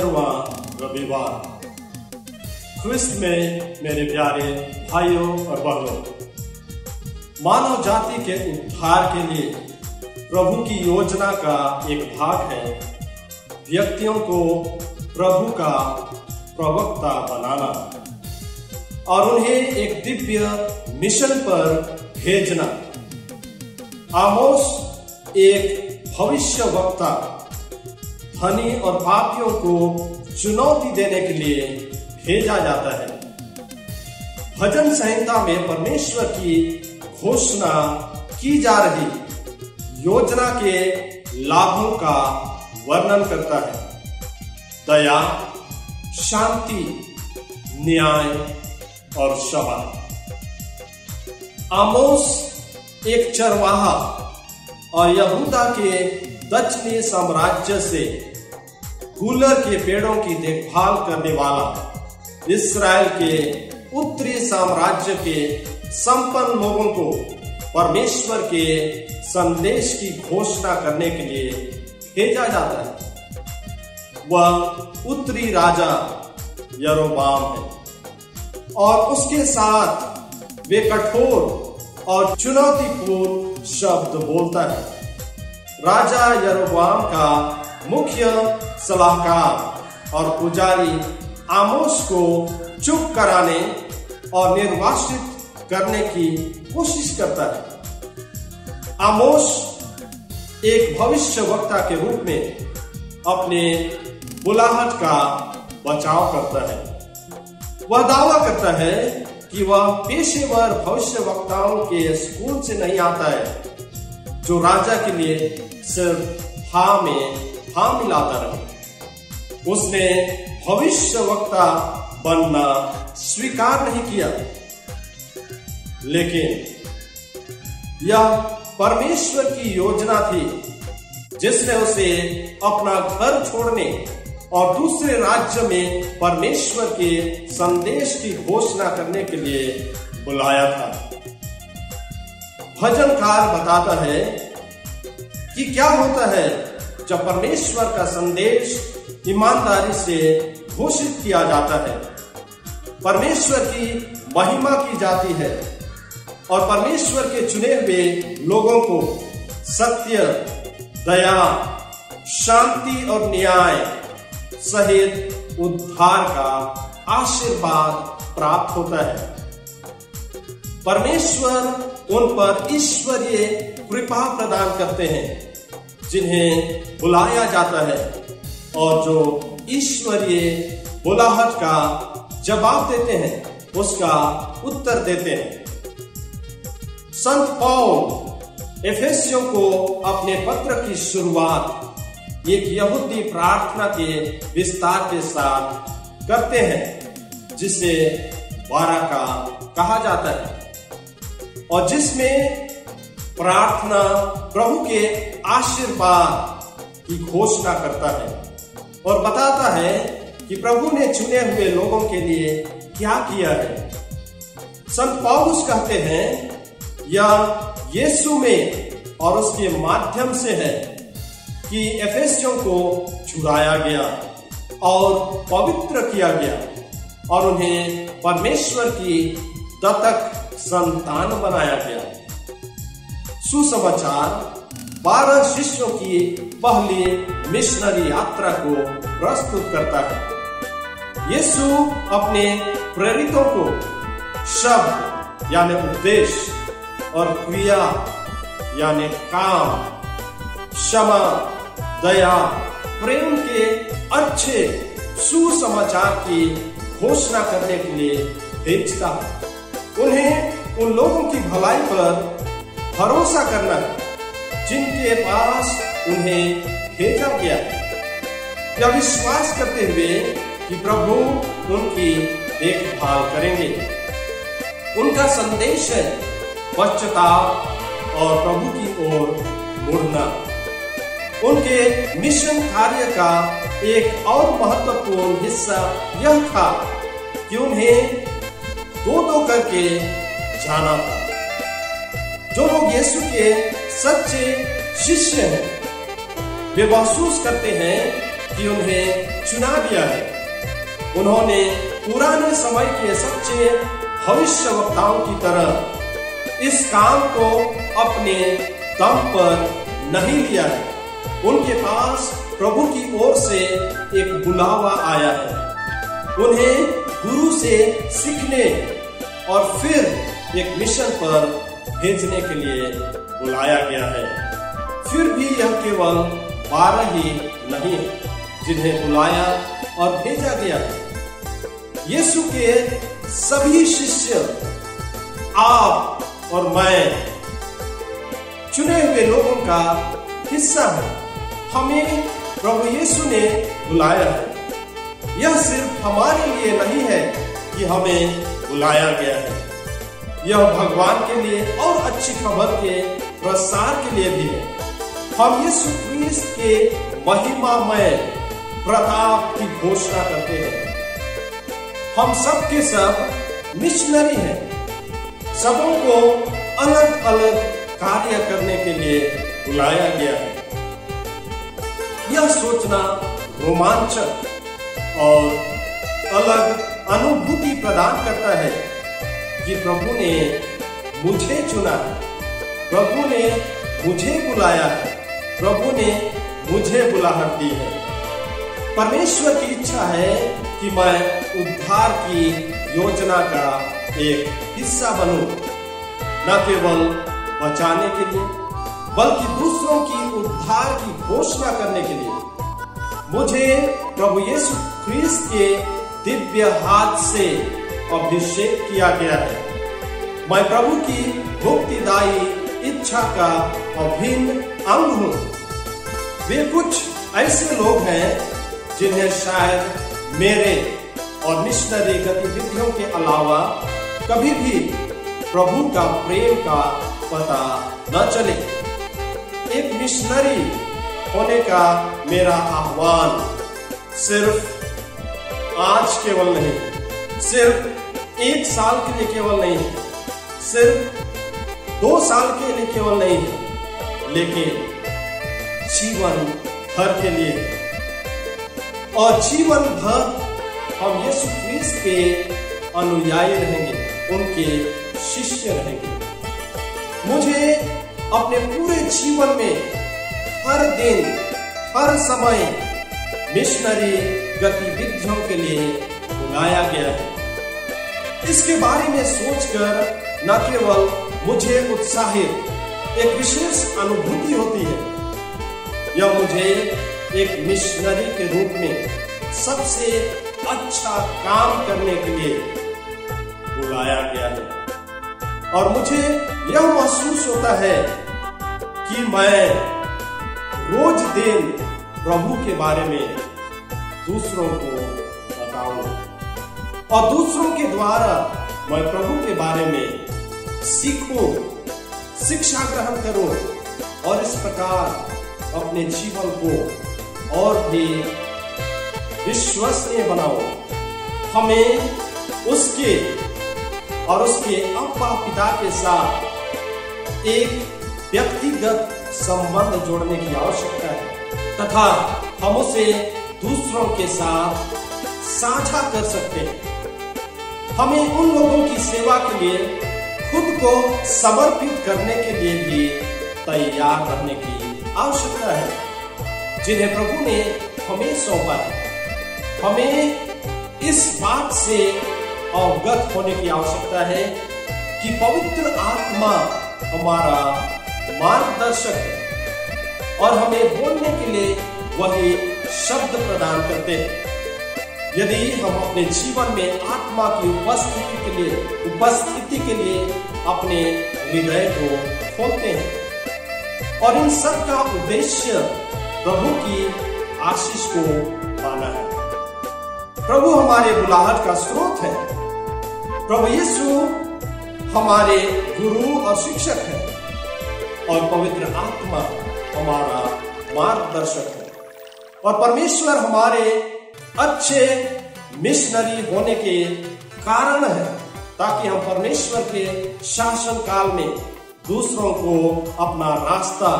पंद्रहवां रविवार। क्रिस्ट में मेरे प्यारे भाइयों और बहनों, मानव जाति के उद्धार के लिए प्रभु की योजना का एक भाग है व्यक्तियों को प्रभु का प्रवक्ता बनाना और उन्हें एक दिव्य मिशन पर भेजना। आमोस एक भविष्यवक्ता धनी और पापियों को चुनौती देने के लिए भेजा जाता है। भजन संहिता में परमेश्वर की घोषणा की जा रही योजना के लाभों का वर्णन करता है। दया, शांति, न्याय और शबा। आमोस एक चरवाहा और यहूदा के दक्षिणी साम्राज्य से गुलर के पेड़ों की देखभाल करने वाला इस्राएल के उत्तरी साम्राज्य के संपन्न लोगों को परमेश्वर के संदेश की घोषणा करने के लिए भेजा जाता है। वह उत्तरी राजा यरोबाम है और उसके साथ वे कठोर और चुनौतीपूर्ण शब्द बोलता है। राजा यरोबाम का मुख्य सलाहकार और पुजारी आमोस को चुप कराने और निर्वासित करने की कोशिश करता है। आमोस एक भविष्यवक्ता के रूप में अपने बुलाहट का बचाव करता है। वह दावा करता है कि वह पेशेवर भविष्यवक्ताओं के स्कूल से नहीं आता है जो राजा के लिए सिर्फ हाँ में हाँ मिलाता रहे। उसने भविष्यवक्ता बनना स्वीकार नहीं किया, लेकिन यह परमेश्वर की योजना थी जिसने उसे अपना घर छोड़ने और दूसरे राज्य में परमेश्वर के संदेश की घोषणा करने के लिए बुलाया था। भजनकार बताता है कि क्या होता है जब परमेश्वर का संदेश ईमानदारी से घोषित किया जाता है। परमेश्वर की महिमा की जाती है और परमेश्वर के चुने हुए लोगों को सत्य, दया, शांति और न्याय सहित उद्धार का आशीर्वाद प्राप्त होता है। परमेश्वर उन पर ईश्वरीय कृपा प्रदान करते हैं जिन्हें बुलाया जाता है और जो ईश्वरीय बुलाहट का जवाब देते हैं उसका उत्तर देते हैं। संत पौल एफेसियों को अपने पत्र की शुरुआत एक यहूदी प्रार्थना के विस्तार के साथ करते हैं जिसे बाराका कहा जाता है और जिसमें प्रार्थना प्रभु के आशीर्वाद की घोषणा करता है और बताता है कि प्रभु ने चुने हुए लोगों के लिए क्या किया है। संत पौलुस कहते हैं यह यीशु में और उसके माध्यम से है कि एफेसियों को छुड़ाया गया और पवित्र किया गया और उन्हें परमेश्वर की दत्तक संतान बनाया गया। सुसमाचार 12 शिष्यों की पहली मिशनरी यात्रा को प्रस्तुत करता है। यीशु अपने प्रेरितों को शब्द यानी उपदेश और क्रिया यानी काम, क्षमा, दया, प्रेम के अच्छे सुसमाचार की घोषणा करने के लिए भेजता है। उन्हें उन लोगों की भलाई पर भरोसा करना है जिनके पास उन्हें भेजा गया है, या विश्वास करते हुए कि प्रभु उनकी देखभाल करेंगे। उनका संदेश है पश्चाताप और प्रभु की ओर मुड़ना। उनके मिशन कार्य का एक और महत्वपूर्ण हिस्सा यह था कि उन्हें दो करके जाना था। जो लोग यीशु के सच्चे शिष्य हैं वे महसूस करते हैं कि उन्हें चुना दिया है। उन्होंने पुराने समय के सच्चे भविष्य वक्ताओं की तरह इस काम को अपने दम पर नहीं लिया है। उनके पास प्रभु की ओर से एक बुलावा आया है। उन्हें गुरु से सीखने और फिर एक मिशन पर भेजने के लिए बुलाया गया है। फिर भी यह केवल 12 ही नहीं है जिन्हें बुलाया और भेजा गया है। यीशु के सभी शिष्य, आप और मैं, चुने हुए लोगों का हिस्सा है। हमें प्रभु यीशु ने बुलाया है। यह सिर्फ हमारे लिए नहीं है कि हमें बुलाया गया है, यह भगवान के लिए और अच्छी खबर के प्रसार के लिए भी है। हम यीशु क्रिस्त के महिमामय प्रताप की घोषणा करते हैं। हम सब के सब मिशनरी हैं। सबों को अलग अलग कार्य करने के लिए बुलाया गया है। यह सोचना रोमांचक और अलग अनुभूति प्रदान करता है कि प्रभु ने मुझे चुना है, प्रभु ने मुझे बुलाया है, प्रभु ने मुझे बुलाहट दी है। परमेश्वर की इच्छा है कि मैं उद्धार की योजना का एक हिस्सा बनूं, न केवल बचाने के लिए बल्कि दूसरों की उद्धार की घोषणा करने के लिए। मुझे प्रभु यीशु क्रिस्त के दिव्य हाथ से अभिषेक किया गया है। मैं प्रभु की मुक्तिदायी इच्छा का अभिन्न अंग हूँ। वे कुछ ऐसे लोग हैं जिन्हें शायद मेरे और मिशनरी गतिविधियों के अलावा कभी भी प्रभु का प्रेम का पता न चले। एक मिशनरी होने का मेरा आह्वान सिर्फ आज केवल नहीं, सिर्फ 1 साल के लिए केवल नहीं, सिर्फ 2 साल के लिए केवल नहीं, लेकिन जीवन भर के लिए है। और जीवन भर हम यीशु क्रिस्त के अनुयायी रहेंगे, उनके शिष्य रहेंगे। मुझे अपने पूरे जीवन में हर दिन हर समय मिशनरी गतिविधियों के लिए बुलाया गया है। इसके बारे में सोचकर न केवल मुझे उत्साहित एक विशेष अनुभूति होती है, यह मुझे एक मिशनरी के रूप में सबसे अच्छा काम करने के लिए बुलाया गया है। और मुझे यह महसूस होता है कि मैं रोज दिन प्रभु के बारे में दूसरों को बताऊं और दूसरों के द्वारा मैं प्रभु के बारे में सीखूं, शिक्षा ग्रहण करूं और इस प्रकार अपने जीवन को और भी विश्वसनीय बनाओ। हमें उसके और उसके अब्बा पिता के साथ एक व्यक्तिगत संबंध जोड़ने की आवश्यकता है तथा हम उसे दूसरों के साथ साझा कर सकते हैं। हमें उन लोगों की सेवा के लिए खुद को समर्पित करने के लिए भी तैयार रहने की आवश्यकता है जिन्हें प्रभु ने हमें सौंपा है। हमें इस बात से अवगत होने की आवश्यकता है कि पवित्र आत्मा हमारा मार्गदर्शक है और हमें बोलने के लिए वही शब्द प्रदान करते हैं। यदि हम अपने जीवन में आत्मा की उपस्थिति के लिए अपने हृदय को खोलते हैं और इन सब का उद्देश्य प्रभु की आशीष को पाना है। प्रभु हमारे बुलाहट का स्रोत है। प्रभु यीशु हमारे गुरु और शिक्षक है और पवित्र आत्मा हमारा मार्गदर्शक है और परमेश्वर हमारे अच्छे मिशनरी होने के कारण है ताकि हम परमेश्वर के शासन काल में दूसरों को अपना रास्ता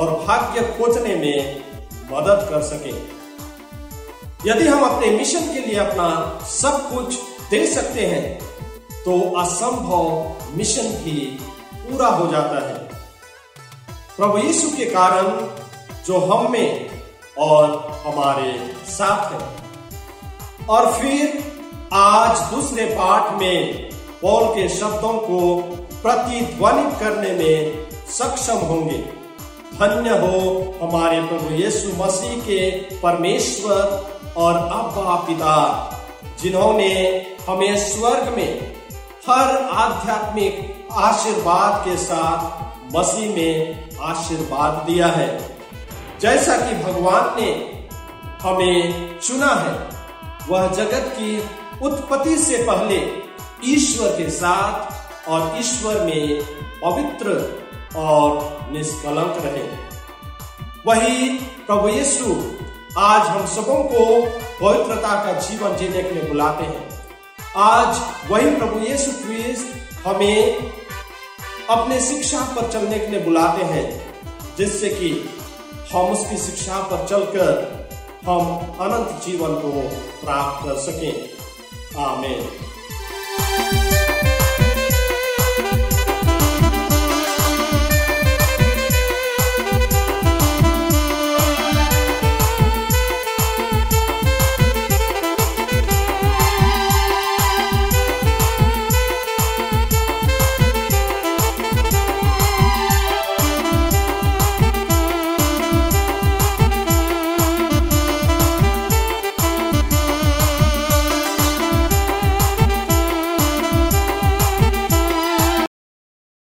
और भाग्य खोजने में मदद कर सके। यदि हम अपने मिशन के लिए अपना सब कुछ दे सकते हैं तो असंभव मिशन भी पूरा हो जाता है। प्रभु यीशु के कारण जो हम में और हमारे साथ है। और फिर आज दूसरे पाठ में पॉल के शब्दों को प्रतिध्वनित करने में सक्षम होंगे। धन्य हो हमारे प्रभु यीशु मसीह के परमेश्वर और अब्बा पिता, जिन्होंने हमें स्वर्ग में हर आध्यात्मिक आशीर्वाद के साथ मसीह में आशीर्वाद दिया है, जैसा कि भगवान ने हमें चुना है। वह जगत की उत्पत्ति से पहले ईश्वर के साथ और ईश्वर में पवित्र और निष्कलंक रहे। वही प्रभु यीशु आज हम सबों को पवित्रता का जीवन जीने के लिए बुलाते हैं। आज वही प्रभु यीशु क्रिस्ट हमें अपने शिक्षा पर चलने के लिए बुलाते हैं, जिससे कि हम उसकी शिक्षा पर चलकर हम अनंत जीवन को प्राप्त कर सकें। आमीन।